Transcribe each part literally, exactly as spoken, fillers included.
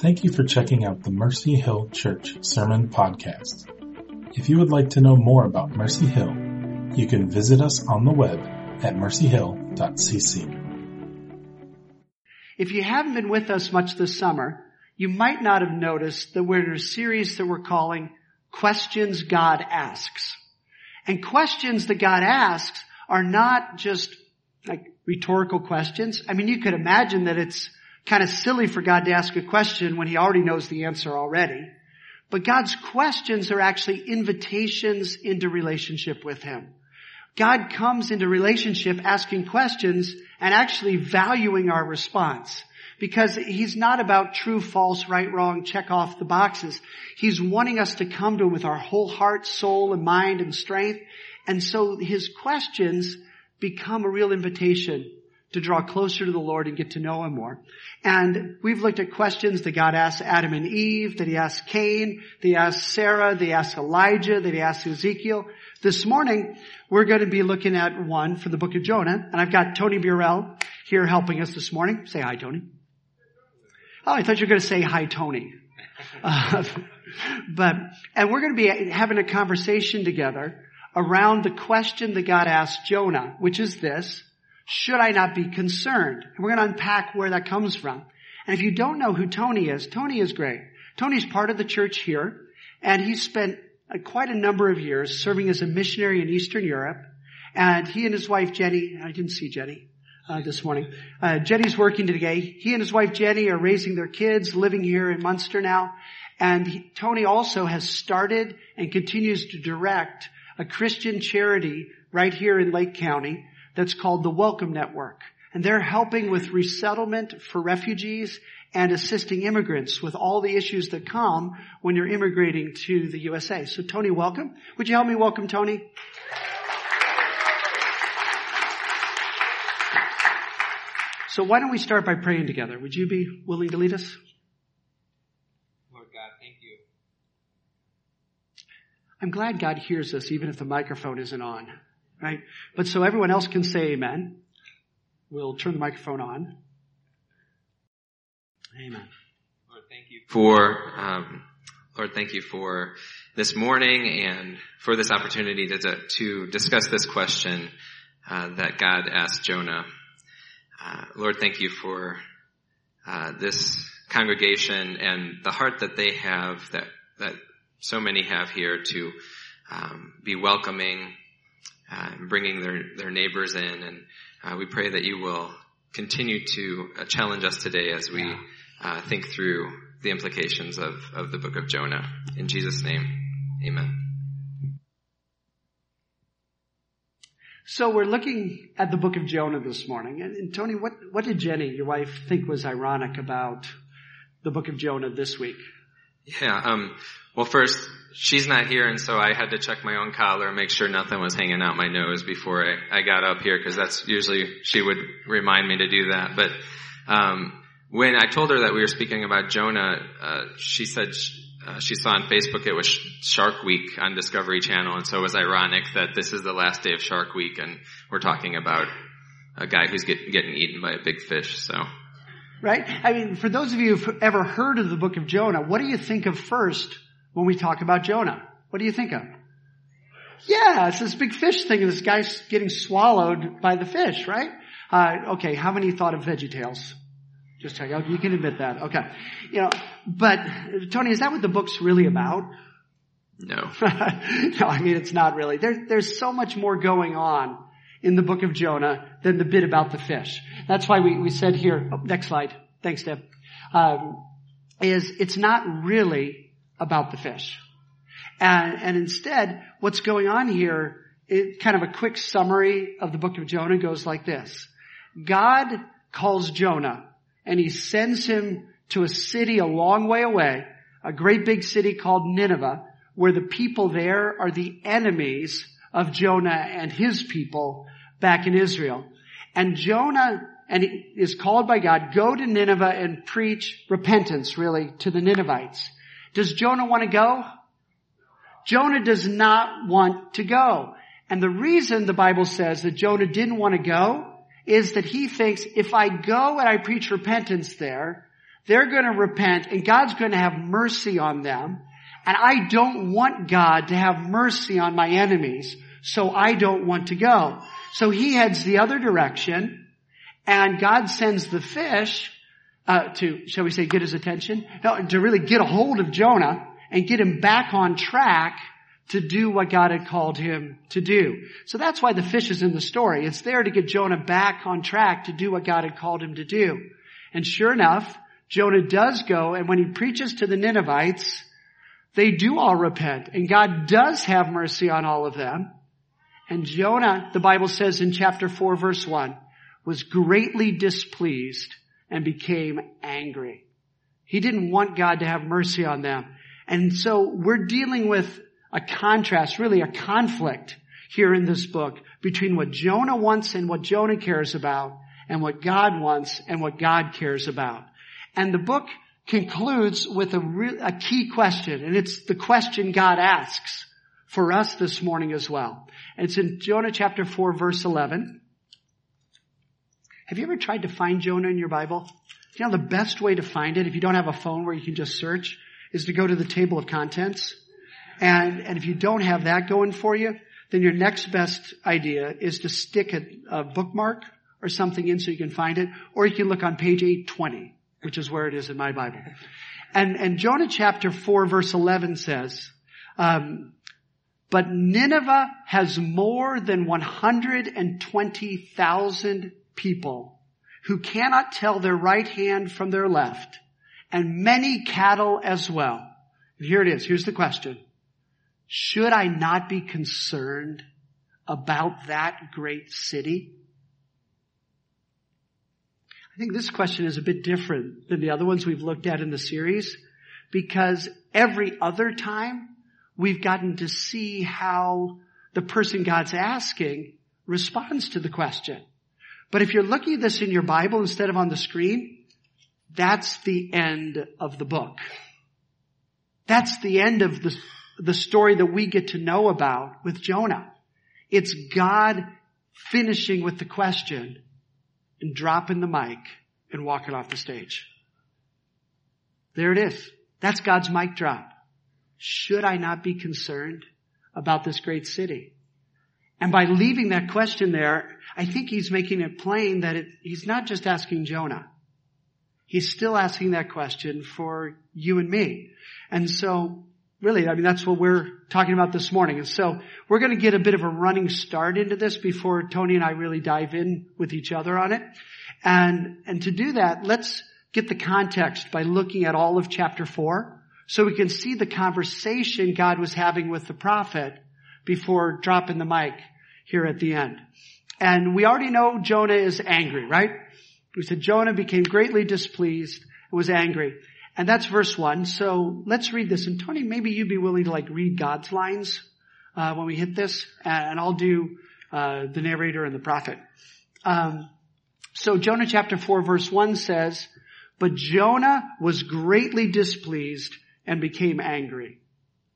Thank you for checking out the Mercy Hill Church Sermon Podcast. If you would like to know more about Mercy Hill, you can visit us on the web at mercy hill dot c c. If you haven't been with us much this summer, you might not have noticed that we're in a series that we're calling Questions God Asks. And questions that God asks are not just like rhetorical questions. I mean, you could imagine that it's kind of silly for God to ask a question when he already knows the answer already. But God's questions are actually invitations into relationship with him. God comes into relationship asking questions and actually valuing our response. Because he's not about true, false, right, wrong, check off the boxes. He's wanting us to come to him with our whole heart, soul, and mind and strength. And so his questions become a real invitation to draw closer to the Lord and get to know him more. And we've looked at questions that God asked Adam and Eve, that he asked Cain, that he asked Sarah, that he asked Elijah, that he asked Ezekiel. This morning, we're going to be looking at one from the book of Jonah. And I've got Tony Burrell here helping us this morning. Say hi, Tony. Oh, I thought you were going to say hi, Tony. Uh, but, and we're going to be having a conversation together around the question that God asked Jonah, which is this: should I not be concerned? And we're going to unpack where that comes from. And if you don't know who Tony is, Tony is great. Tony's part of the church here, and he's spent quite a number of years serving as a missionary in Eastern Europe. And he and his wife, Jenny, I didn't see Jenny. Uh, this morning. Uh, Jenny's working today. He and his wife Jenny are raising their kids, living here in Munster now. And he, Tony also has started and continues to direct a Christian charity right here in Lake County that's called the Welcome Network. And they're helping with resettlement for refugees and assisting immigrants with all the issues that come when you're immigrating to the U S A. So Tony, welcome. Would you help me welcome Tony? So why don't we start by praying together? Would you be willing to lead us? Lord God, thank you. I'm glad God hears us even if the microphone isn't on, right? But so everyone else can say amen. We'll turn the microphone on. Amen. Lord, thank you for, um, Lord, thank you for this morning and for this opportunity to, to discuss this question uh, that God asked Jonah. Uh, Lord, thank you for uh, this congregation and the heart that they have, that that so many have here to um, be welcoming uh, and bringing their, their neighbors in. And uh, we pray that you will continue to uh, challenge us today as we uh, think through the implications of, of the book of Jonah. In Jesus' name, amen. So we're looking at the book of Jonah this morning. And, and Tony, what, what did Jenny, your wife, think was ironic about the book of Jonah this week? Yeah, um, well, first, she's not here, and so I had to check my own collar and make sure nothing was hanging out my nose before I, I got up here, because that's usually, she would remind me to do that. But um, when I told her that we were speaking about Jonah, uh, she said she, Uh, she saw on Facebook it was Shark Week on Discovery Channel, and so it was ironic that this is the last day of Shark Week, and we're talking about a guy who's get, getting eaten by a big fish. So, right? I mean, for those of you who've ever heard of the book of Jonah, what do you think of first when we talk about Jonah? What do you think of? Yeah, it's this big fish thing, and this guy's getting swallowed by the fish, right? Uh, okay, how many thought of VeggieTales? Just check out. You can admit that. Okay. You know, but Tony, is that what the book's really about? No. No, I mean, it's not really. There, there's so much more going on in the book of Jonah than the bit about the fish. That's why we, we said here, oh, next slide. Thanks, Deb. Um, is it's not really about the fish. And, and instead, what's going on here, it, kind of a quick summary of the book of Jonah goes like this. God calls Jonah. And he sends him to a city a long way away, a great big city called Nineveh, where the people there are the enemies of Jonah and his people back in Israel. And Jonah and he is called by God, go to Nineveh and preach repentance, really, to the Ninevites. Does Jonah want to go? Jonah does not want to go. And the reason the Bible says that Jonah didn't want to go is that he thinks, if I go and I preach repentance there, They're going to repent, and God's going to have mercy on them. And I don't want God to have mercy on my enemies, so I don't want to go. So he heads the other direction, and God sends the fish uh, to, shall we say, get his attention? No, to really get a hold of Jonah and get him back on track to do what God had called him to do. So that's why the fish is in the story. It's there to get Jonah back on track to do what God had called him to do. And sure enough, Jonah does go, and when he preaches to the Ninevites, they do all repent, and God does have mercy on all of them. And Jonah, the Bible says in chapter four, verse one, was greatly displeased and became angry. He didn't want God to have mercy on them. And so we're dealing with a contrast, really a conflict here in this book between what Jonah wants and what Jonah cares about, and what God wants and what God cares about. And the book concludes with a, re- a key question, and it's the question God asks for us this morning as well. It's in Jonah chapter four, verse eleven. Have you ever tried to find Jonah in your Bible? You know, the best way to find it, if you don't have a phone where you can just search, is to go to the table of contents. And, and if you don't have that going for you, then your next best idea is to stick a, a bookmark or something in so you can find it. Or you can look on page eight twenty, which is where it is in my Bible. And, and Jonah chapter four, verse eleven says, um, but Nineveh has more than one hundred twenty thousand people who cannot tell their right hand from their left, and many cattle as well. And here it is. Here's the question. Should I not be concerned about that great city? I think this question is a bit different than the other ones we've looked at in the series, because every other time we've gotten to see how the person God's asking responds to the question. But if you're looking at this in your Bible instead of on the screen, that's the end of the book. That's the end of the the story that we get to know about with Jonah. It's God finishing with the question and dropping the mic and walking off the stage. There it is. That's God's mic drop. Should I not be concerned about this great city? And by leaving that question there, I think he's making it plain that it, he's not just asking Jonah. He's still asking that question for you and me. And so really, I mean, that's what we're talking about this morning. And so we're going to get a bit of a running start into this before Tony and I really dive in with each other on it. And, and to do that, let's get the context by looking at all of chapter four so we can see the conversation God was having with the prophet before dropping the mic here at the end. And we already know Jonah is angry, right? We said Jonah became greatly displeased and was angry. And that's verse one. So let's read this. And Tony, maybe you'd be willing to like read God's lines uh when we hit this. And I'll do uh the narrator and the prophet. Um So Jonah chapter four verse one says, but Jonah was greatly displeased and became angry.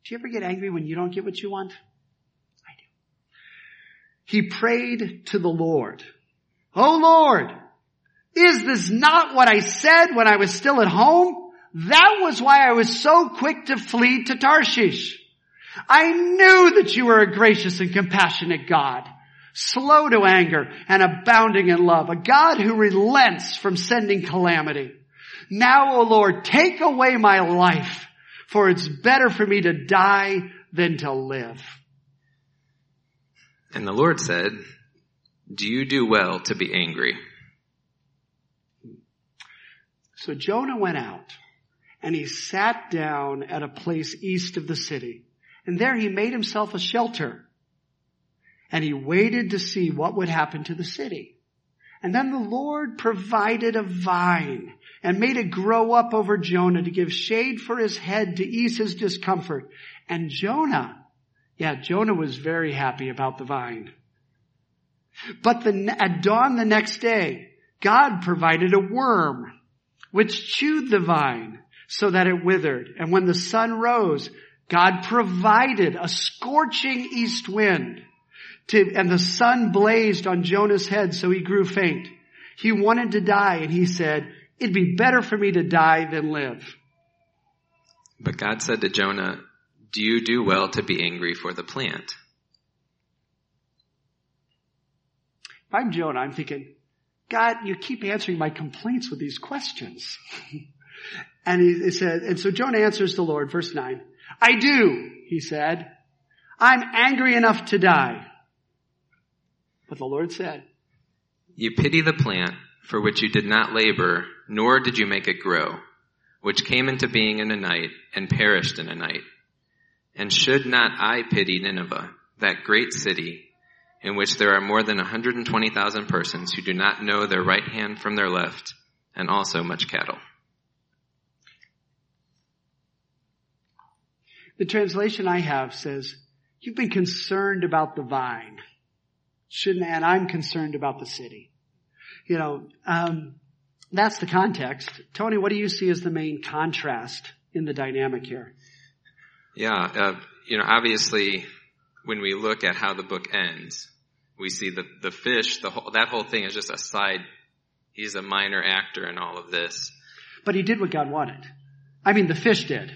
Do you ever get angry when you don't get what you want? I do. He prayed to the Lord. Oh Lord, is this not what I said when I was still at home? That was why I was so quick to flee to Tarshish. I knew that you were a gracious and compassionate God, slow to anger and abounding in love, a God who relents from sending calamity. Now, O Lord, take away my life, for it's better for me to die than to live. And the Lord said, do you do well to be angry? So Jonah went out. And he sat down at a place east of the city. And there he made himself a shelter. And he waited to see what would happen to the city. And then the Lord provided a vine and made it grow up over Jonah to give shade for his head to ease his discomfort. And Jonah, yeah, Jonah was very happy about the vine. But the, at dawn the next day, God provided a worm which chewed the vine, so that it withered. And when the sun rose, God provided a scorching east wind, to, and the sun blazed on Jonah's head, so he grew faint. He wanted to die, and he said, It'd be better for me to die than live. But God said to Jonah, do you do well to be angry for the plant? If I'm Jonah, I'm thinking, God, you keep answering my complaints with these questions. And he said, and so Jonah answers the Lord, verse nine. I do, he said. I'm angry enough to die. But the Lord said, you pity the plant for which you did not labor, nor did you make it grow, which came into being in a night and perished in a night. And should not I pity Nineveh, that great city, in which there are more than one hundred twenty thousand persons who do not know their right hand from their left, and also much cattle? The translation I have says, you've been concerned about the vine, shouldn't, and I'm concerned about the city. You know, um, that's the context. Tony, what do you see as the main contrast in the dynamic here? Yeah, uh, you know, obviously, when we look at how the book ends, we see that the fish, the whole, that whole thing is just a side. He's a minor actor in all of this. But he did what God wanted. I mean, the fish did.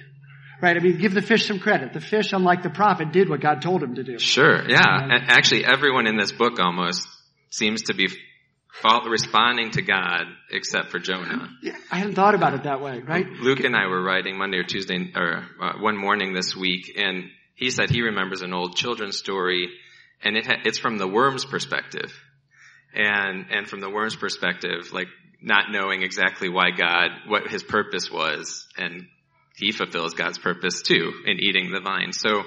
Right? I mean, give the fish some credit. The fish, unlike the prophet, did what God told him to do. Sure, yeah. Right? Actually, everyone in this book almost seems to be responding to God except for Jonah. I hadn't thought about it that way, right? Luke and I were writing Monday or Tuesday, or uh, one morning this week, and he said he remembers an old children's story, and it ha- it's from the worm's perspective. And and from the worm's perspective, like not knowing exactly why God, what his purpose was, and he fulfills God's purpose too in eating the vine. So,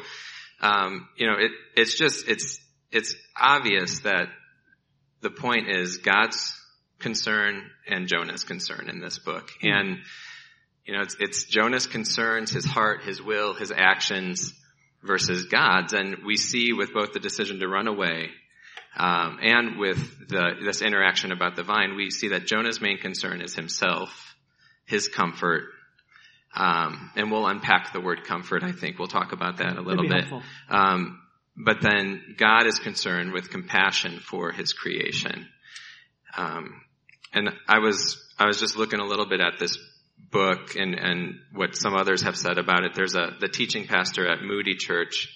um, you know, it, it's just, it's, it's obvious that the point is God's concern and Jonah's concern in this book. And, you know, it's, it's Jonah's concerns, his heart, his will, his actions versus God's. And we see with both the decision to run away, um, and with the, this interaction about the vine, we see that Jonah's main concern is himself, his comfort. Um, and we'll unpack the word comfort, I think. We'll talk about that a little bit. Um, but then God is concerned with compassion for his creation. Um, and I was, I was just looking a little bit at this book and, and what some others have said about it. There's a, the teaching pastor at Moody Church,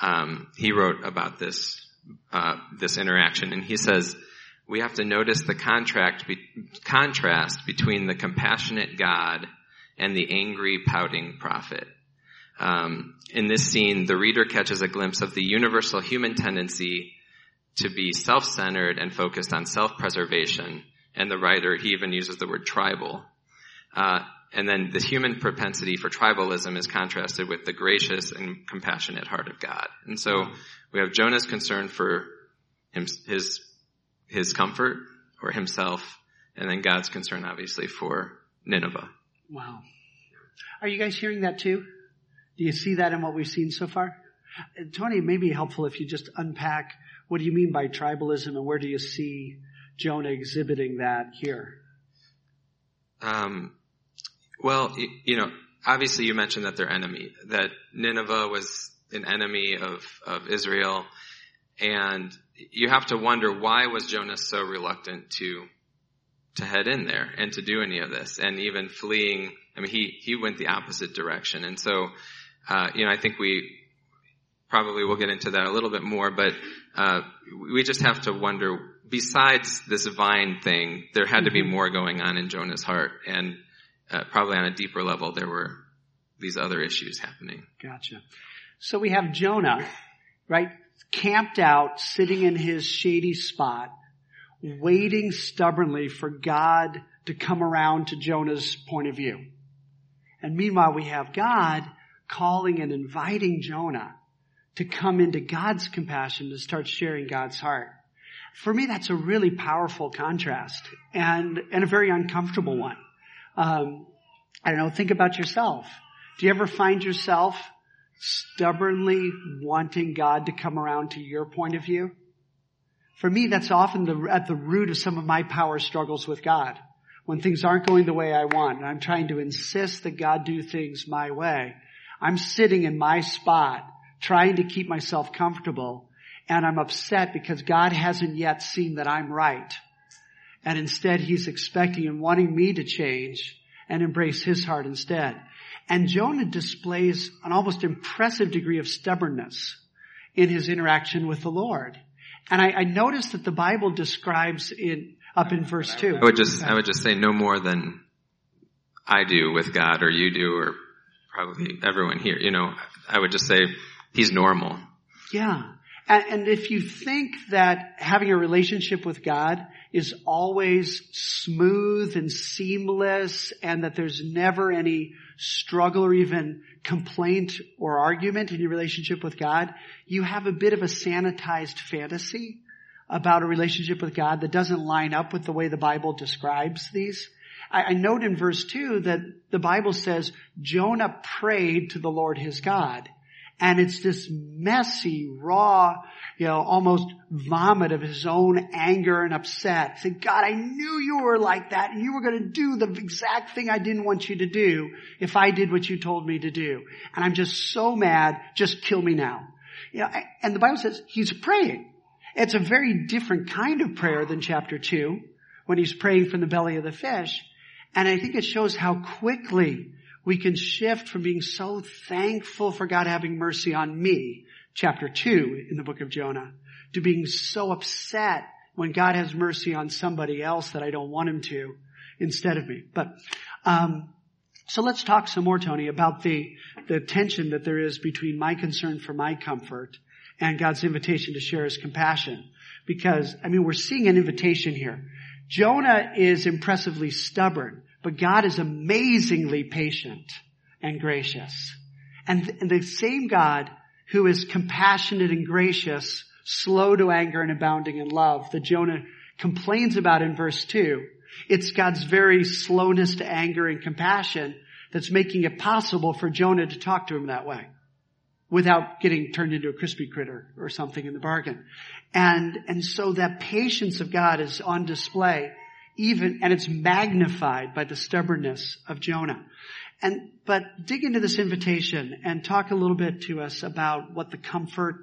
um, he wrote about this, uh, this interaction, and he says, we have to notice the contract be, contrast between the compassionate God and the angry, pouting prophet. Um, in this scene, the reader catches a glimpse of the universal human tendency to be self-centered and focused on self-preservation. And the writer, he even uses the word tribal. Uh, and then the human propensity for tribalism is contrasted with the gracious and compassionate heart of God. And so we have Jonah's concern for him, his, his comfort or himself, and then God's concern, obviously, for Nineveh. Wow. Are you guys hearing that too? Do you see that in what we've seen so far? Tony, it may be helpful if you just unpack what do you mean by tribalism and where do you see Jonah exhibiting that here? Um, well, you know, obviously you mentioned that they're enemy, that Nineveh was an enemy of, of Israel. And you have to wonder, why was Jonah so reluctant to to head in there and to do any of this, and even fleeing? I mean, he, he went the opposite direction. And so, uh, you know, I think we probably will get into that a little bit more, but, uh, we just have to wonder, besides this vine thing, there had to be more going on in Jonah's heart. And, uh, probably on a deeper level, there were these other issues happening. Gotcha. So we have Jonah, right, camped out, sitting in his shady spot, waiting stubbornly for God to come around to Jonah's point of view. And meanwhile, we have God calling and inviting Jonah to come into God's compassion, to start sharing God's heart. For me, that's a really powerful contrast and, and a very uncomfortable one. Um, I don't know, think about yourself. Do you ever find yourself stubbornly wanting God to come around to your point of view? For me, that's often the, at the root of some of my power struggles with God. When things aren't going the way I want, and I'm trying to insist that God do things my way, I'm sitting in my spot, trying to keep myself comfortable, and I'm upset because God hasn't yet seen that I'm right. And instead, he's expecting and wanting me to change and embrace his heart instead. And Jonah displays an almost impressive degree of stubbornness in his interaction with the Lord. And I, I noticed that the Bible describes it up in verse two. I would just, I would just say no more than I do with God, or you do, or probably everyone here. You know, I would just say he's normal. Yeah. And, and if you think that having a relationship with God is always smooth and seamless, and that there's never any struggle or even complaint or argument in your relationship with God, you have a bit of a sanitized fantasy about a relationship with God that doesn't line up with the way the Bible describes these. I, I note in verse two that the Bible says, Jonah prayed to the Lord his God. And it's this messy, raw, you know, almost vomit of his own anger and upset. Say, God, I knew you were like that, and you were going to do the exact thing I didn't want you to do if I did what you told me to do. And I'm just so mad, just kill me now. You know, and the Bible says he's praying. It's a very different kind of prayer than chapter two, when he's praying from the belly of the fish. And I think it shows how quickly we can shift from being so thankful for God having mercy on me, chapter two in the book of Jonah, to being so upset when God has mercy on somebody else that I don't want him to instead of me. But um so let's talk some more, Tony, about the, the tension that there is between my concern for my comfort and God's invitation to share his compassion. Because, I mean, we're seeing an invitation here. Jonah is impressively stubborn. But God is amazingly patient and gracious. And, th- and the same God who is compassionate and gracious, slow to anger and abounding in love, that Jonah complains about in verse two, it's God's very slowness to anger and compassion that's making it possible for Jonah to talk to him that way without getting turned into a crispy critter or something in the bargain. And, and so that patience of God is on display. Even, and it's magnified by the stubbornness of Jonah. And, but dig into this invitation and talk a little bit to us about what the comfort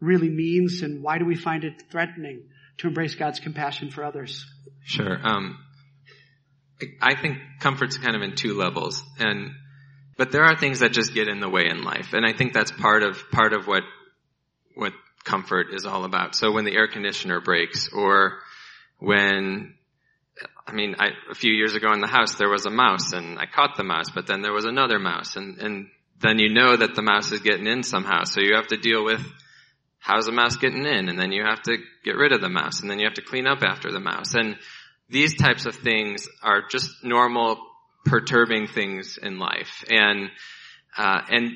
really means and why do we find it threatening to embrace God's compassion for others. Sure. Um, I think comfort's kind of in two levels, and, but there are things that just get in the way in life. And I think that's part of, part of what, what comfort is all about. So when the air conditioner breaks, or when, I mean, I, a few years ago in the house, there was a mouse, and I caught the mouse, but then there was another mouse, and, and then you know that the mouse is getting in somehow. So you have to deal with how's the mouse getting in, and then you have to get rid of the mouse, and then you have to clean up after the mouse. And these types of things are just normal, perturbing things in life. And uh, and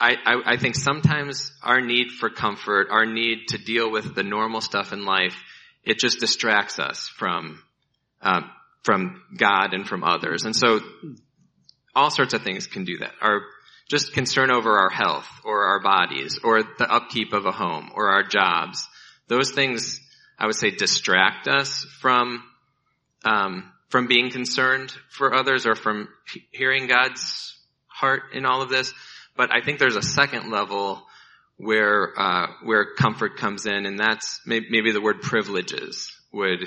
I, I, I think sometimes our need for comfort, our need to deal with the normal stuff in life, it just distracts us from Uh, from God and from others. And so all sorts of things can do that. Our just concern over our health or our bodies or the upkeep of a home or our jobs. Those things, I would say, distract us from um, from being concerned for others or from hearing God's heart in all of this. But I think there's a second level where uh, where comfort comes in, and that's maybe, maybe the word privileges would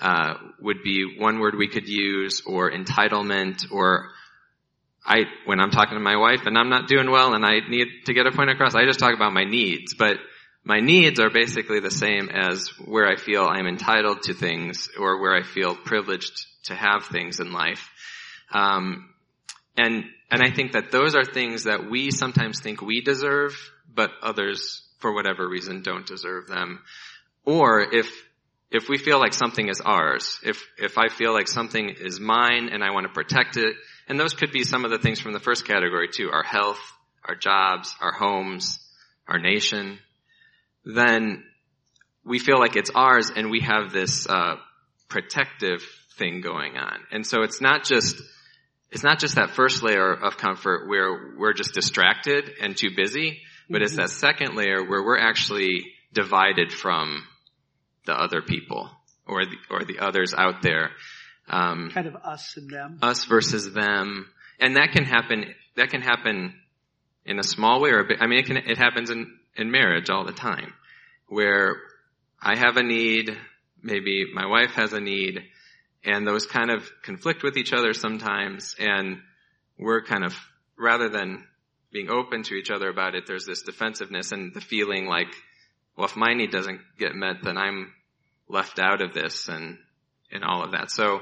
Uh, would be one word we could use, or entitlement, or I, when I'm talking to my wife and I'm not doing well and I need to get a point across, I just talk about my needs. But my needs are basically the same as where I feel I'm entitled to things or where I feel privileged to have things in life. Um, and, and I think that those are things that we sometimes think we deserve, but others, for whatever reason, don't deserve them. Or if If we feel like something is ours, if if I feel like something is mine and I want to protect it, and those could be some of the things from the first category too, our health, our jobs, our homes, our nation, then we feel like it's ours and we have this uh protective thing going on. And so it's not just it's not just that first layer of comfort where we're just distracted and too busy, but it's that second layer where we're actually divided from the other people or the, or the others out there. Um, kind of us and them. Us versus them. And that can happen, that can happen in a small way or a big, I mean, it can, it happens in, in marriage all the time where I have a need, maybe my wife has a need, And those kind of conflict with each other sometimes, and we're kind of, rather than being open to each other about it, there's this defensiveness and the feeling like, well, if my need doesn't get met, then I'm left out of this and, and all of that. So,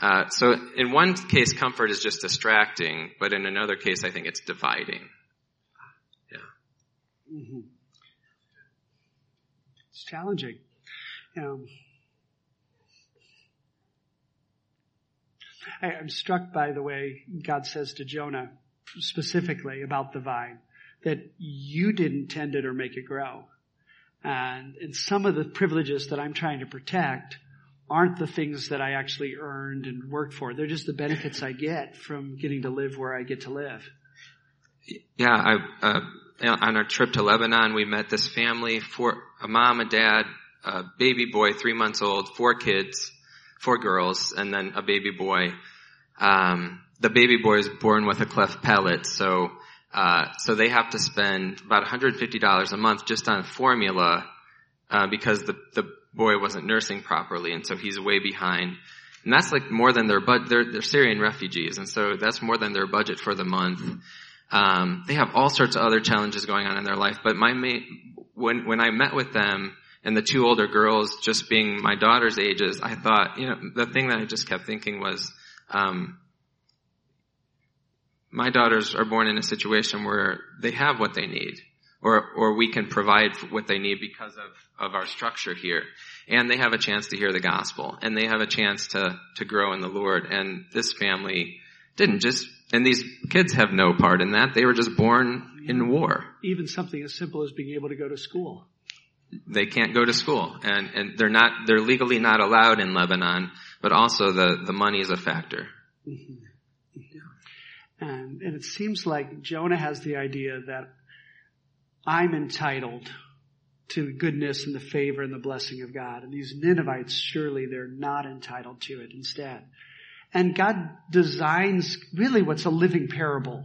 uh, so in one case, comfort is just distracting, but in another case, I think it's dividing. Yeah. Mm-hmm. It's challenging. You know, I, I'm struck by the way God says to Jonah specifically about the vine, that you didn't tend it or make it grow. And, and some of the privileges that I'm trying to protect aren't the things that I actually earned and worked for. They're just the benefits I get from getting to live where I get to live. Yeah, I, uh, on our trip to Lebanon, we met this family, four, a mom, a dad, a baby boy, three months old, four kids, four girls, and then a baby boy. Um, the baby boy is born with a cleft palate, so Uh, so they have to spend about one hundred fifty dollars a month just on formula, uh, because the, the boy wasn't nursing properly, and so he's way behind. And that's like more than their budget. They're, they're Syrian refugees, and so that's more than their budget for the month. Um, they have all sorts of other challenges going on in their life, but my mate, when, when I met with them, and the two older girls just being my daughter's ages, I thought, you know, the thing that I just kept thinking was, um, my daughters are born in a situation where they have what they need, or or we can provide what they need because of, of our structure here. And they have a chance to hear the gospel, and they have a chance to, to grow in the Lord. And this family didn't just, and these kids have no part in that. They were just born in war. Even something as simple as being able to go to school. They can't go to school, and, and they're not, they're legally not allowed in Lebanon, but also the, the money is a factor. Mm-hmm. And, and it seems like Jonah has the idea that I'm entitled to the goodness and the favor and the blessing of God. And these Ninevites, surely they're not entitled to it instead. And God designs really what's a living parable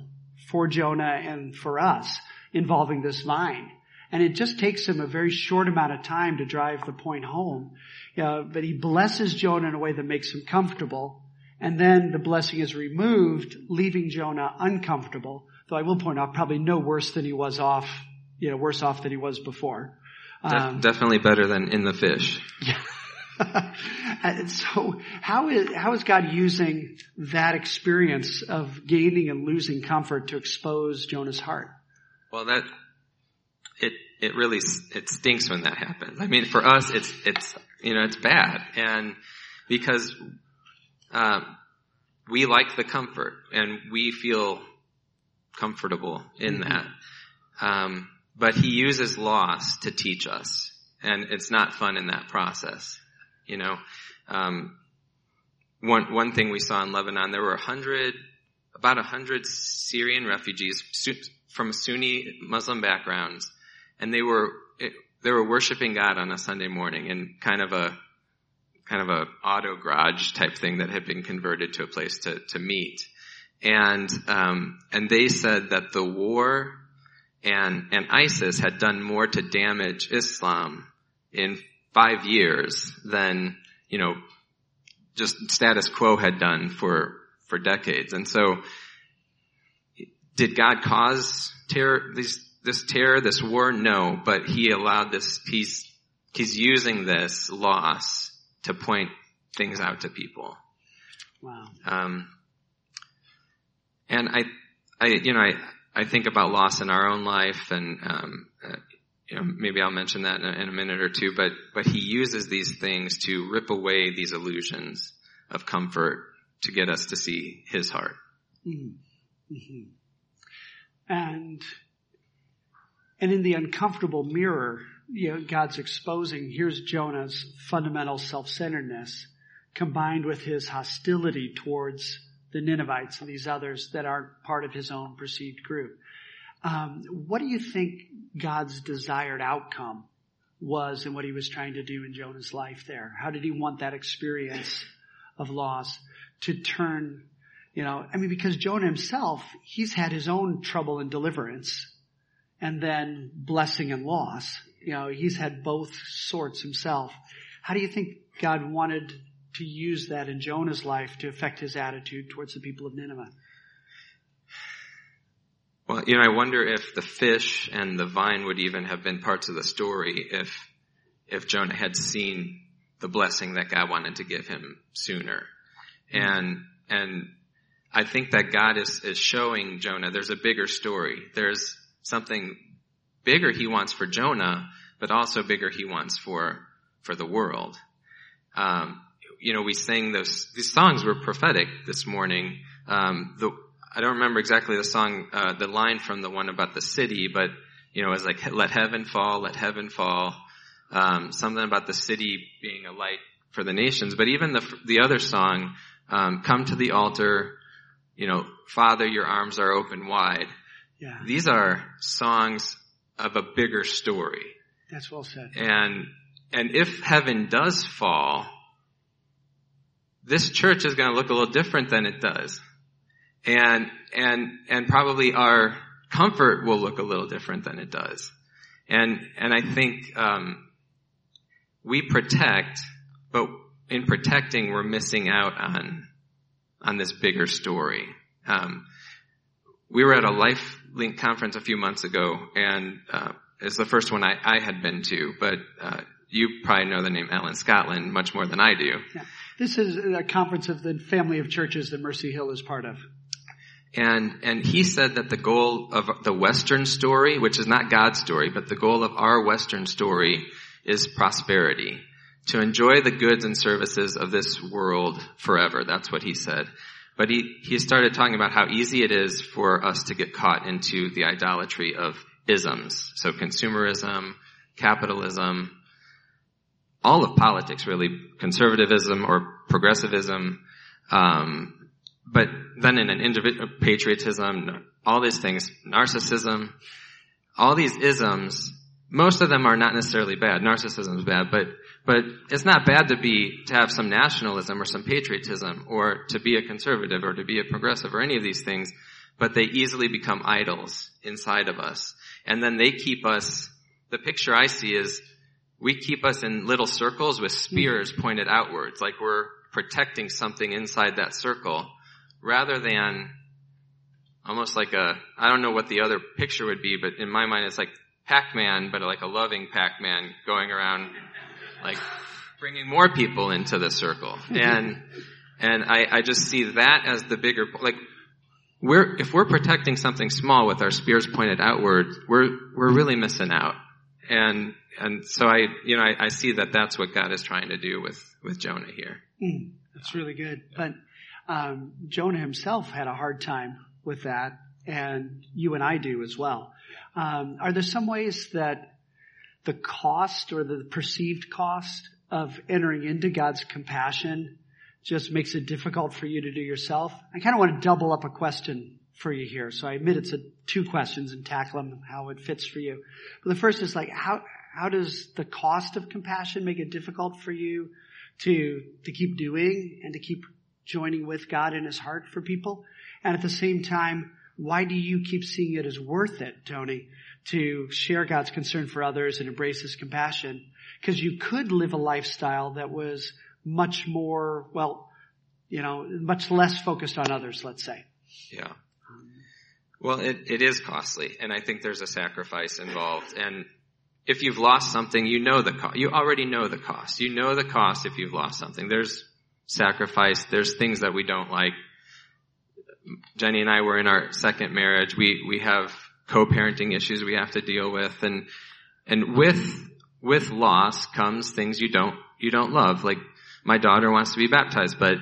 for Jonah and for us involving this vine. And it just takes him a very short amount of time to drive the point home. Uh, but he blesses Jonah in a way that makes him comfortable. And then the blessing is removed, leaving Jonah uncomfortable. Though I will point out, probably no worse than he was off, you know, worse off than he was before. Um, De- definitely better than in the fish. And so how is, how is God using that experience of gaining and losing comfort to expose Jonah's heart? Well, that, it, it really, it stinks when that happens. I mean, for us, it's, it's, you know, it's bad. And because, Uh, we like the comfort, and we feel comfortable in that. Um, but he uses loss to teach us, and it's not fun in that process. You know, um, one one thing we saw in Lebanon, there were a hundred, about a hundred Syrian refugees from Sunni Muslim backgrounds, and they were they were worshiping God on a Sunday morning in kind of a kind of a auto garage type thing that had been converted to a place to, to meet. And, um, and they said that the war and, and ISIS had done more to damage Islam in five years than, you know, just status quo had done for, for decades. And so did God cause terror, these, this terror, this war? No, but he allowed this, he's, he's using this loss to point things out to people. Wow. Um, and I, I, you know, I, I think about loss in our own life, and um, uh, you know, maybe I'll mention that in a, in a minute or two. But, but he uses these things to rip away these illusions of comfort to get us to see his heart. Mm-hmm. Mm-hmm. And, and in the uncomfortable mirror, you know, God's exposing, here's Jonah's fundamental self-centeredness combined with his hostility towards the Ninevites and these others that aren't part of his own perceived group. Um, what do you think God's desired outcome was and what he was trying to do in Jonah's life there? How did he want that experience of loss to turn, you know, I mean, because Jonah himself, he's had his own trouble and deliverance and then blessing and loss. You know, he's had both sorts himself. How do you think God wanted to use that in Jonah's life to affect his attitude towards the people of Nineveh. Well, you know, I wonder if the fish and the vine would even have been parts of the story if if Jonah had seen the blessing that God wanted to give him sooner. And and I think that God is, is showing Jonah there's a bigger story. There's something bigger he wants for Jonah, but also bigger he wants for for the world. Um, you know, we sang those, these songs were prophetic this morning. Um, the, I don't remember exactly the song, uh, the line from the one about the city, but, you know, it was like, let heaven fall, let heaven fall. Um, something about the city being a light for the nations. But even the, the other song, um, come to the altar, you know, Father, your arms are open wide. Yeah. These are songs of a bigger story. That's well said. And, And if heaven does fall, this church is going to look a little different than it does. And, and, and probably our comfort will look a little different than it does. And, and I think, um, we protect, but in protecting, we're missing out on, on this bigger story. Um, we were at a Life Link conference a few months ago, and, uh, it's the first one I, I had been to, but, uh, you probably know the name Alan Scotland much more than I do. Yeah. This is a conference of the family of churches that Mercy Hill is part of. And and he said that the goal of the Western story, which is not God's story, but the goal of our Western story is prosperity. To enjoy the goods and services of this world forever. That's what he said. But he, he started talking about how easy it is for us to get caught into the idolatry of isms. So consumerism, capitalism, all of politics, really, conservatism or progressivism, um, but then in an individual, patriotism, all these things, narcissism, all these isms, most of them are not necessarily bad. Narcissism is bad, but but it's not bad to be to have some nationalism or some patriotism or to be a conservative or to be a progressive or any of these things, but they easily become idols inside of us. And then they keep us, the picture I see is, we keep us in little circles with spears pointed outwards, like we're protecting something inside that circle, rather than almost like a, I don't know what the other picture would be, but in my mind it's like Pac-Man, but like a loving Pac-Man going around, like bringing more people into the circle. And, and I, I just see that as the bigger, like, we're, if we're protecting something small with our spears pointed outward, we're, we're really missing out. And, And so I, you know, I, I see that that's what God is trying to do with, with Jonah here. Mm, that's really good. Yeah. But um, Jonah himself had a hard time with that, and you and I do as well. Um, are there some ways that the cost or the perceived cost of entering into God's compassion just makes it difficult for you to do yourself? I kind of want to double up a question for you here. So I admit it's a, two questions and tackle them how it fits for you. But the first is like, how... How does the cost of compassion make it difficult for you to to keep doing and to keep joining with God in his heart for people? And at the same time, why do you keep seeing it as worth it, Tony, to share God's concern for others and embrace his compassion? Because you could live a lifestyle that was much more, well, you know, much less focused on others, let's say. Yeah. Well, it, it is costly, and I think there's a sacrifice involved. And if you've lost something, you know the cost. You already know the cost. You know the cost if you've lost something. There's sacrifice. There's things that we don't like. Jenny and I were in our second marriage. We, we have co-parenting issues we have to deal with. And, and with, with loss comes things you don't, you don't love. Like my daughter wants to be baptized, but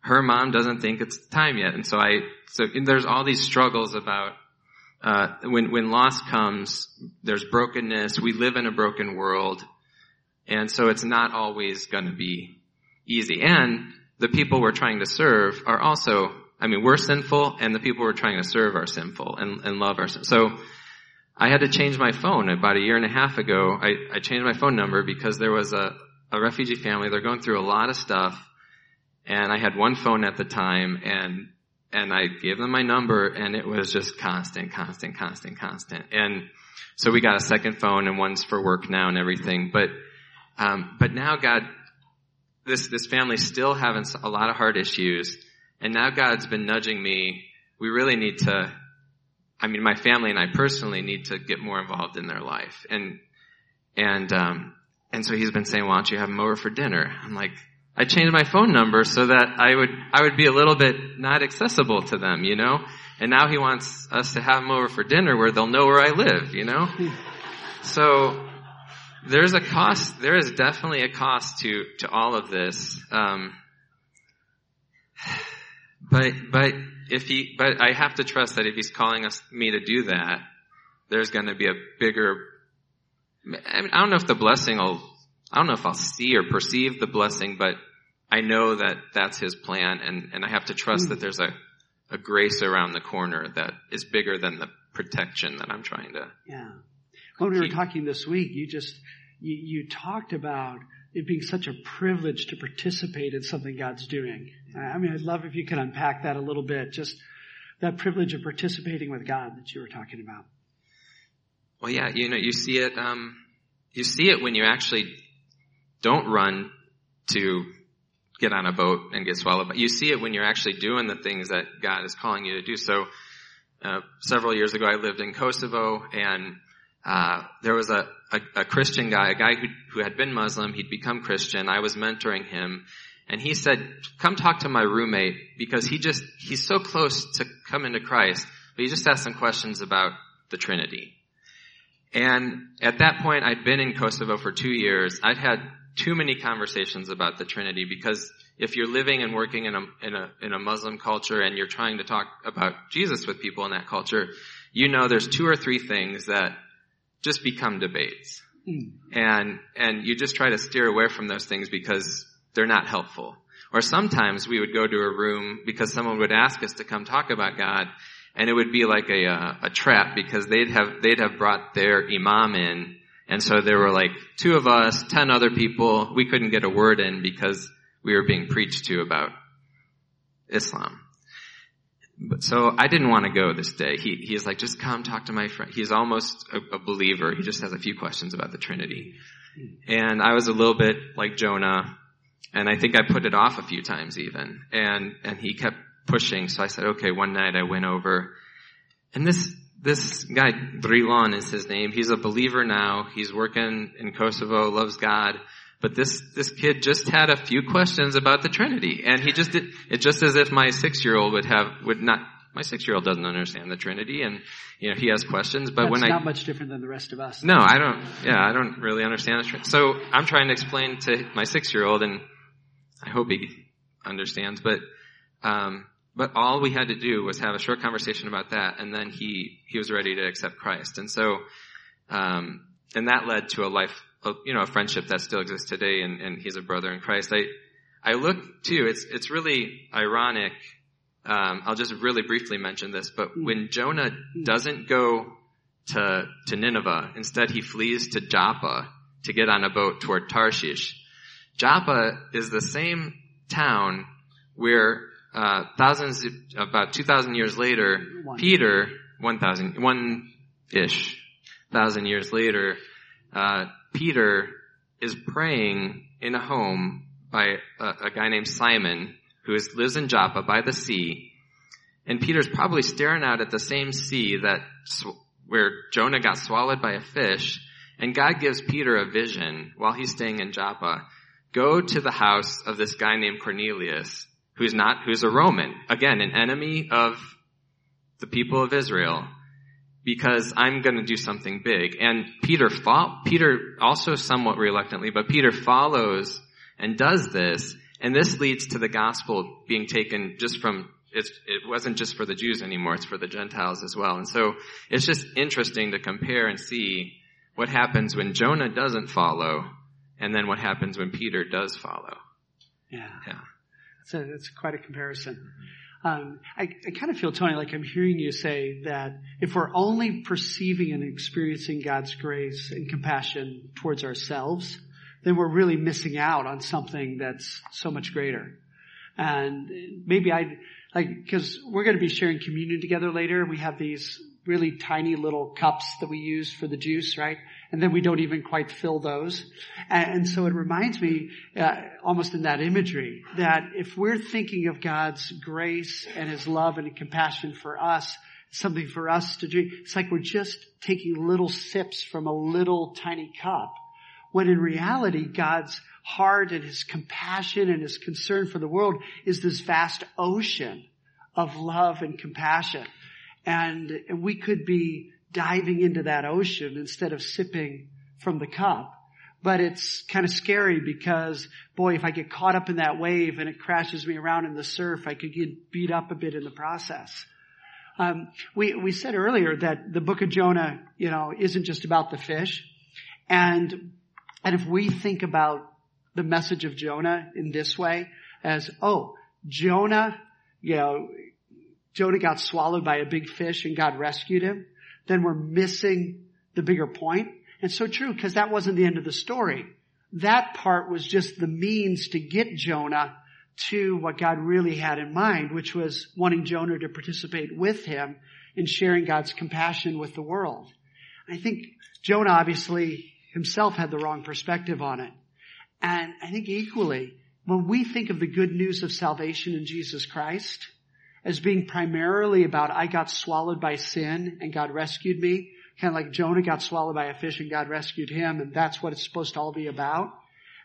her mom doesn't think it's time yet. And so I, so and there's all these struggles about Uh, when, when loss comes, there's brokenness. We live in a broken world. And so it's not always going to be easy. And the people we're trying to serve are also, I mean, we're sinful, and the people we're trying to serve are sinful and, and love our sin. So I had to change my phone about a year and a half ago. I, I changed my phone number because there was a, a refugee family. They're going through a lot of stuff. And I had one phone at the time, and And I gave them my number, and it was just constant, constant, constant, constant. And so we got a second phone, and one's for work now and everything. But, um, but now God, this this family's still having a lot of heart issues, and now God's been nudging me. We really need to, I mean, my family and I personally need to get more involved in their life. And and um and so he's been saying, well, why don't you have them over for dinner? I'm like, I changed my phone number so that I would I would be a little bit not accessible to them, you know? And now he wants us to have them over for dinner where they'll know where I live, you know? So there's a cost. There is definitely a cost to, to all of this. Um, but but if he but I have to trust that if he's calling us me to do that, there's going to be a bigger. I mean, I don't know if the blessing will. I don't know if I'll see or perceive the blessing, but I know that that's his plan, and, and I have to trust that there's a, a grace around the corner that is bigger than the protection that I'm trying to. Yeah. When we were talking this week, you just, you, you talked about it being such a privilege to participate in something God's doing. I mean, I'd love if you could unpack that a little bit, just that privilege of participating with God that you were talking about. Well, yeah, you know, you see it, um, you see it when you actually don't run to get on a boat and get swallowed by. You see it when you're actually doing the things that God is calling you to do. So, uh, several years ago, I lived in Kosovo, and Uh, there was a, a, a Christian guy, a guy who, who had been Muslim. He'd become Christian. I was mentoring him, and he said, come talk to my roommate, because he just, he's so close to coming to Christ, but he just asked some questions about the Trinity. And at that point, I'd been in Kosovo for two years. I'd had too many conversations about the Trinity, because if you're living and working in a, in a, in a Muslim culture and you're trying to talk about Jesus with people in that culture, you know, there's two or three things that just become debates. And, and you just try to steer away from those things because they're not helpful. Or sometimes we would go to a room because someone would ask us to come talk about God, and it would be like a, a, a trap, because they'd have, they'd have brought their imam in. And so there were like two of us, ten other people. We couldn't get a word in because we were being preached to about Islam. So I didn't want to go this day. He, he's like, just come talk to my friend. He's almost a, a believer. He just has a few questions about the Trinity. And I was a little bit like Jonah, and I think I put it off a few times even. And, and he kept pushing. So I said, okay, one night I went over, and this, this guy, Drilon is his name. He's a believer now. He's working in Kosovo, loves God. But this, this kid just had a few questions about the Trinity, and he just did it just as if my six-year-old would have, would not, my six-year-old doesn't understand the Trinity, and, you know, he has questions, but That's when I. It's not much different than the rest of us. No, I don't, yeah, I don't really understand the Trinity. So I'm trying to explain to my six-year-old, and I hope he understands, but, um, but all we had to do was have a short conversation about that, and then he, he was ready to accept Christ. And so, um, and that led to a life, you know, a friendship that still exists today, and, and he's a brother in Christ. I, I look too, it's, it's really ironic. Um, I'll just really briefly mention this, but when Jonah doesn't go to, to Nineveh, instead he flees to Joppa to get on a boat toward Tarshish. Joppa is the same town where, uh, thousands, about two thousand years later, one. Peter, one thousand, one-ish thousand years later, uh, Peter is praying in a home by a, a guy named Simon, who is, lives in Joppa by the sea. And Peter's probably staring out at the same sea that sw- where Jonah got swallowed by a fish. And God gives Peter a vision while he's staying in Joppa. Go to the house of this guy named Cornelius, who's not, who's a Roman. Again, an enemy of the people of Israel. Because I'm going to do something big. And Peter fo- Peter also somewhat reluctantly, but Peter follows and does this. And this leads to the gospel being taken just from, it's, it wasn't just for the Jews anymore, it's for the Gentiles as well. And so it's just interesting to compare and see what happens when Jonah doesn't follow, and then what happens when Peter does follow. Yeah. Yeah. So that's quite a comparison. Um, I, I kind of feel, Tony, like I'm hearing you say that if we're only perceiving and experiencing God's grace and compassion towards ourselves, then we're really missing out on something that's so much greater. And maybe I, like, because we're going to be sharing communion together later. We have these really tiny little cups that we use for the juice, right? And then we don't even quite fill those. And, and so it reminds me, uh, almost in that imagery, that if we're thinking of God's grace and His love and compassion for us, something for us to drink, it's like we're just taking little sips from a little tiny cup, when in reality, God's heart and His compassion and His concern for the world is this vast ocean of love and compassion. And, and we could be diving into that ocean instead of sipping from the cup. But it's kind of scary because, boy, if I get caught up in that wave and it crashes me around in the surf, I could get beat up a bit in the process. Um, we, we said earlier that the book of Jonah, you know, isn't just about the fish. And, and if we think about the message of Jonah in this way as, oh, Jonah, you know, Jonah got swallowed by a big fish and God rescued him, then we're missing the bigger point. And so true, because that wasn't the end of the story. That part was just the means to get Jonah to what God really had in mind, which was wanting Jonah to participate with Him in sharing God's compassion with the world. I think Jonah obviously himself had the wrong perspective on it. And I think equally, when we think of the good news of salvation in Jesus Christ as being primarily about I got swallowed by sin and God rescued me, kind of like Jonah got swallowed by a fish and God rescued him, and that's what it's supposed to all be about,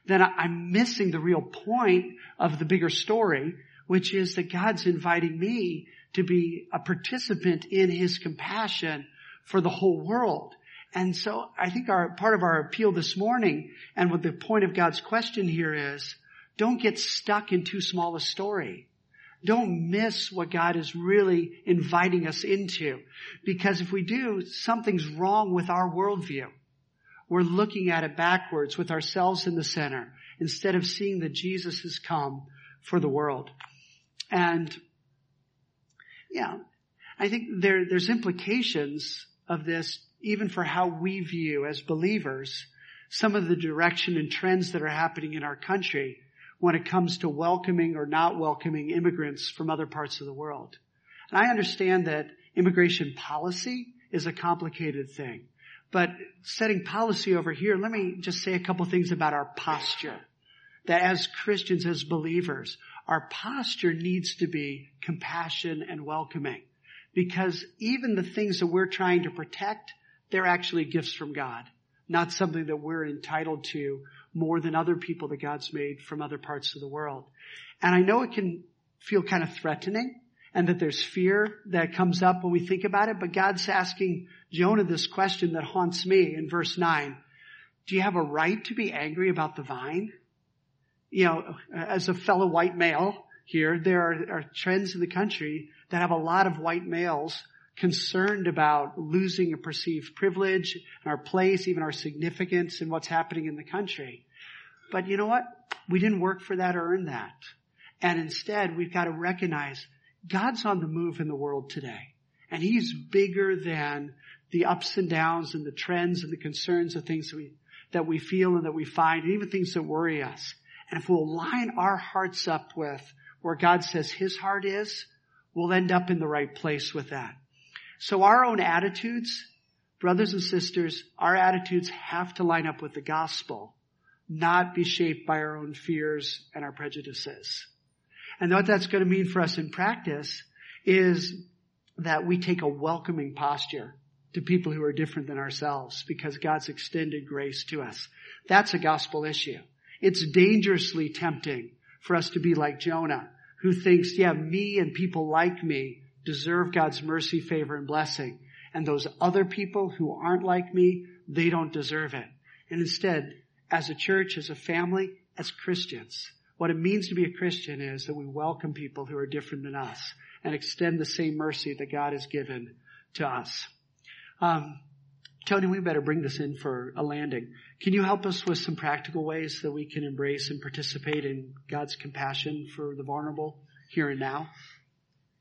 then I'm missing the real point of the bigger story, which is that God's inviting me to be a participant in His compassion for the whole world. And so I think our part of our appeal this morning, and what the point of God's question here is, don't get stuck in too small a story. Don't miss what God is really inviting us into. Because if we do, something's wrong with our worldview. We're looking at it backwards with ourselves in the center instead of seeing that Jesus has come for the world. And yeah, I think there, there's implications of this even for how we view as believers some of the direction and trends that are happening in our country when it comes to welcoming or not welcoming immigrants from other parts of the world. And I understand that immigration policy is a complicated thing. But setting policy over here, let me just say a couple things about our posture. That as Christians, as believers, our posture needs to be compassion and welcoming. Because even the things that we're trying to protect, they're actually gifts from God. Not something that we're entitled to more than other people that God's made from other parts of the world. And I know it can feel kind of threatening, and that there's fear that comes up when we think about it. But God's asking Jonah this question that haunts me in verse nine. Do you have a right to be angry about the vine? You know, as a fellow white male here, there are, are trends in the country that have a lot of white males concerned about losing a perceived privilege, our place, even our significance in what's happening in the country. But you know what? We didn't work for that or earn that. And instead, we've got to recognize God's on the move in the world today, and He's bigger than the ups and downs and the trends and the concerns of things that we, that we feel and that we find, and even things that worry us. And if we'll line our hearts up with where God says His heart is, we'll end up in the right place with that. So our own attitudes, brothers and sisters, our attitudes have to line up with the gospel, not be shaped by our own fears and our prejudices. And what that's going to mean for us in practice is that we take a welcoming posture to people who are different than ourselves because God's extended grace to us. That's a gospel issue. It's dangerously tempting for us to be like Jonah, who thinks, yeah, me and people like me deserve God's mercy, favor, and blessing. And those other people who aren't like me, they don't deserve it. And instead, as a church, as a family, as Christians, what it means to be a Christian is that we welcome people who are different than us and extend the same mercy that God has given to us. Um, Tony, we better bring this in for a landing. Can you help us with some practical ways that we can embrace and participate in God's compassion for the vulnerable here and now?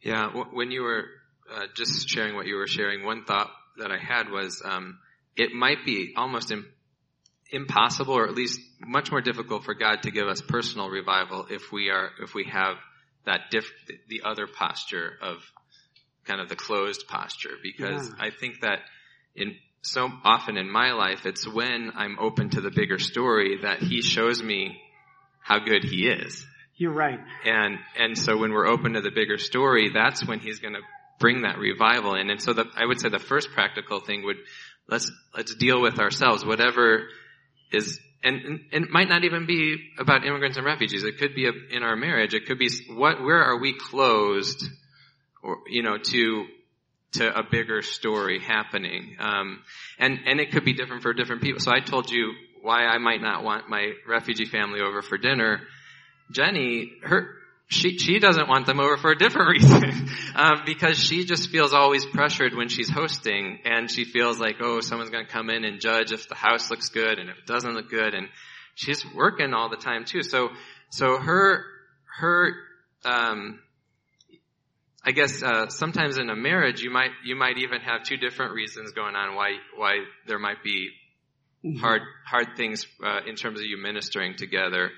Yeah, when you were uh, just sharing what you were sharing, one thought that I had was um, it might be almost impossible. impossible or at least much more difficult for God to give us personal revival if we are if we have that diff, the other posture of kind of the closed posture, because yeah. I think that in so often in my life, it's when I'm open to the bigger story that he shows me how good he is. You're right. And and so when we're open to the bigger story, that's when he's going to bring that revival in. And so the, I would say the first practical thing would, let's let's deal with ourselves, whatever is. And, and, and it might not even be about immigrants and refugees. It could be a, in our marriage. It could be what, where are we closed, or you know, to to a bigger story happening. Um, and and it could be different for different people. So I told you why I might not want my refugee family over for dinner. Jenny, her she she doesn't want them over for a different reason, um, because she just feels always pressured when she's hosting, and she feels like, oh, someone's going to come in and judge if the house looks good and if it doesn't look good, and she's working all the time too. So so her her um, I guess uh, sometimes in a marriage you might you might even have two different reasons going on why why there might be hard hard things uh, in terms of you ministering together.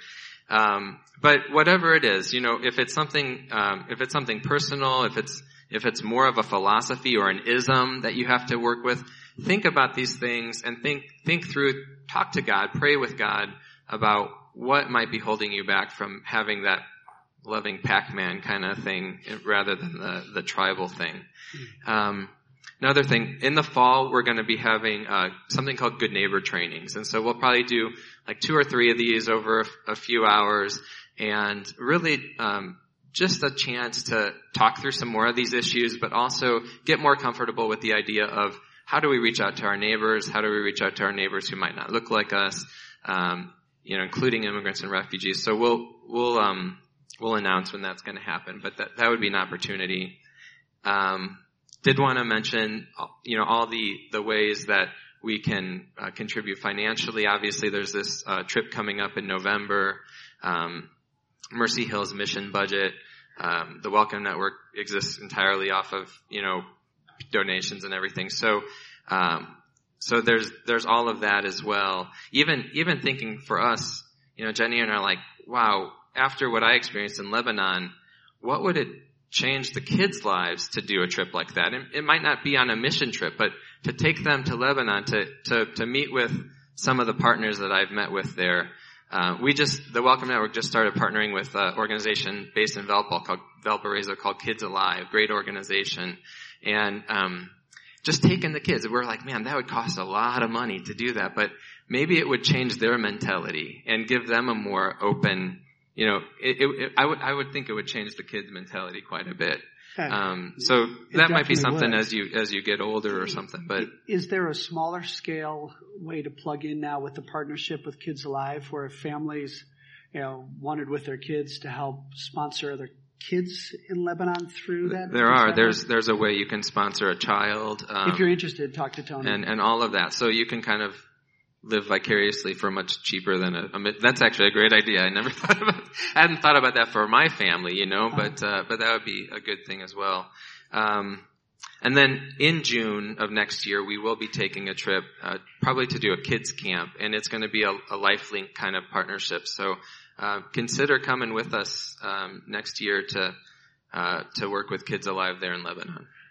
Um, but whatever it is, you know, if it's something, um, if it's something personal, if it's, if it's more of a philosophy or an ism that you have to work with, think about these things and think, think through, talk to God, pray with God about what might be holding you back from having that loving Pac-Man kind of thing rather than the, the tribal thing. Um, Another thing, in the fall, we're going to be having uh something called Good Neighbor Trainings. And so we'll probably do like two or three of these over a, a few hours, and really um just a chance to talk through some more of these issues, but also get more comfortable with the idea of how do we reach out to our neighbors, how do we reach out to our neighbors who might not look like us, um, you know, including immigrants and refugees. So we'll we'll um we'll announce when that's going to happen, but that, that would be an opportunity. Um Did want to mention, you know, all the, the ways that we can uh, contribute financially. Obviously, there's this uh, trip coming up in November, um, Mercy Hill's mission budget. Um, the Welcome Network exists entirely off of, you know, donations and everything. So, um, so there's there's all of that as well. Even even thinking for us, you know, Jenny and I are like, wow, after what I experienced in Lebanon, what would it change the kids' lives to do a trip like that? It, it might not be on a mission trip, but to take them to Lebanon, to to, to meet with some of the partners that I've met with there. Uh, we just, the Welcome Network just started partnering with an organization based in Valpo called, Valparaiso called Kids Alive, great organization. And um, just taking the kids, we're like, man, that would cost a lot of money to do that, but maybe it would change their mentality and give them a more open, you know, it, it, it, I would I would think it would change the kids' mentality quite a bit. Um, so that might be something would. as you as you get older or something. But is there a smaller scale way to plug in now with the partnership with Kids Alive, where families, you know, wanted with their kids to help sponsor other kids in Lebanon through that? There are. There's there's a way you can sponsor a child. Um, if you're interested, talk to Tony. And and all of that. So you can kind of live vicariously for much cheaper than a, a, that's actually a great idea. I never thought about, I hadn't thought about that for my family, you know, but, uh, but that would be a good thing as well. Um, and then in June of next year, we will be taking a trip, uh, probably to do a kids camp, and it's going to be a, a Life Link kind of partnership. So, uh, consider coming with us, um, next year to, uh, to work with Kids Alive there in Lebanon.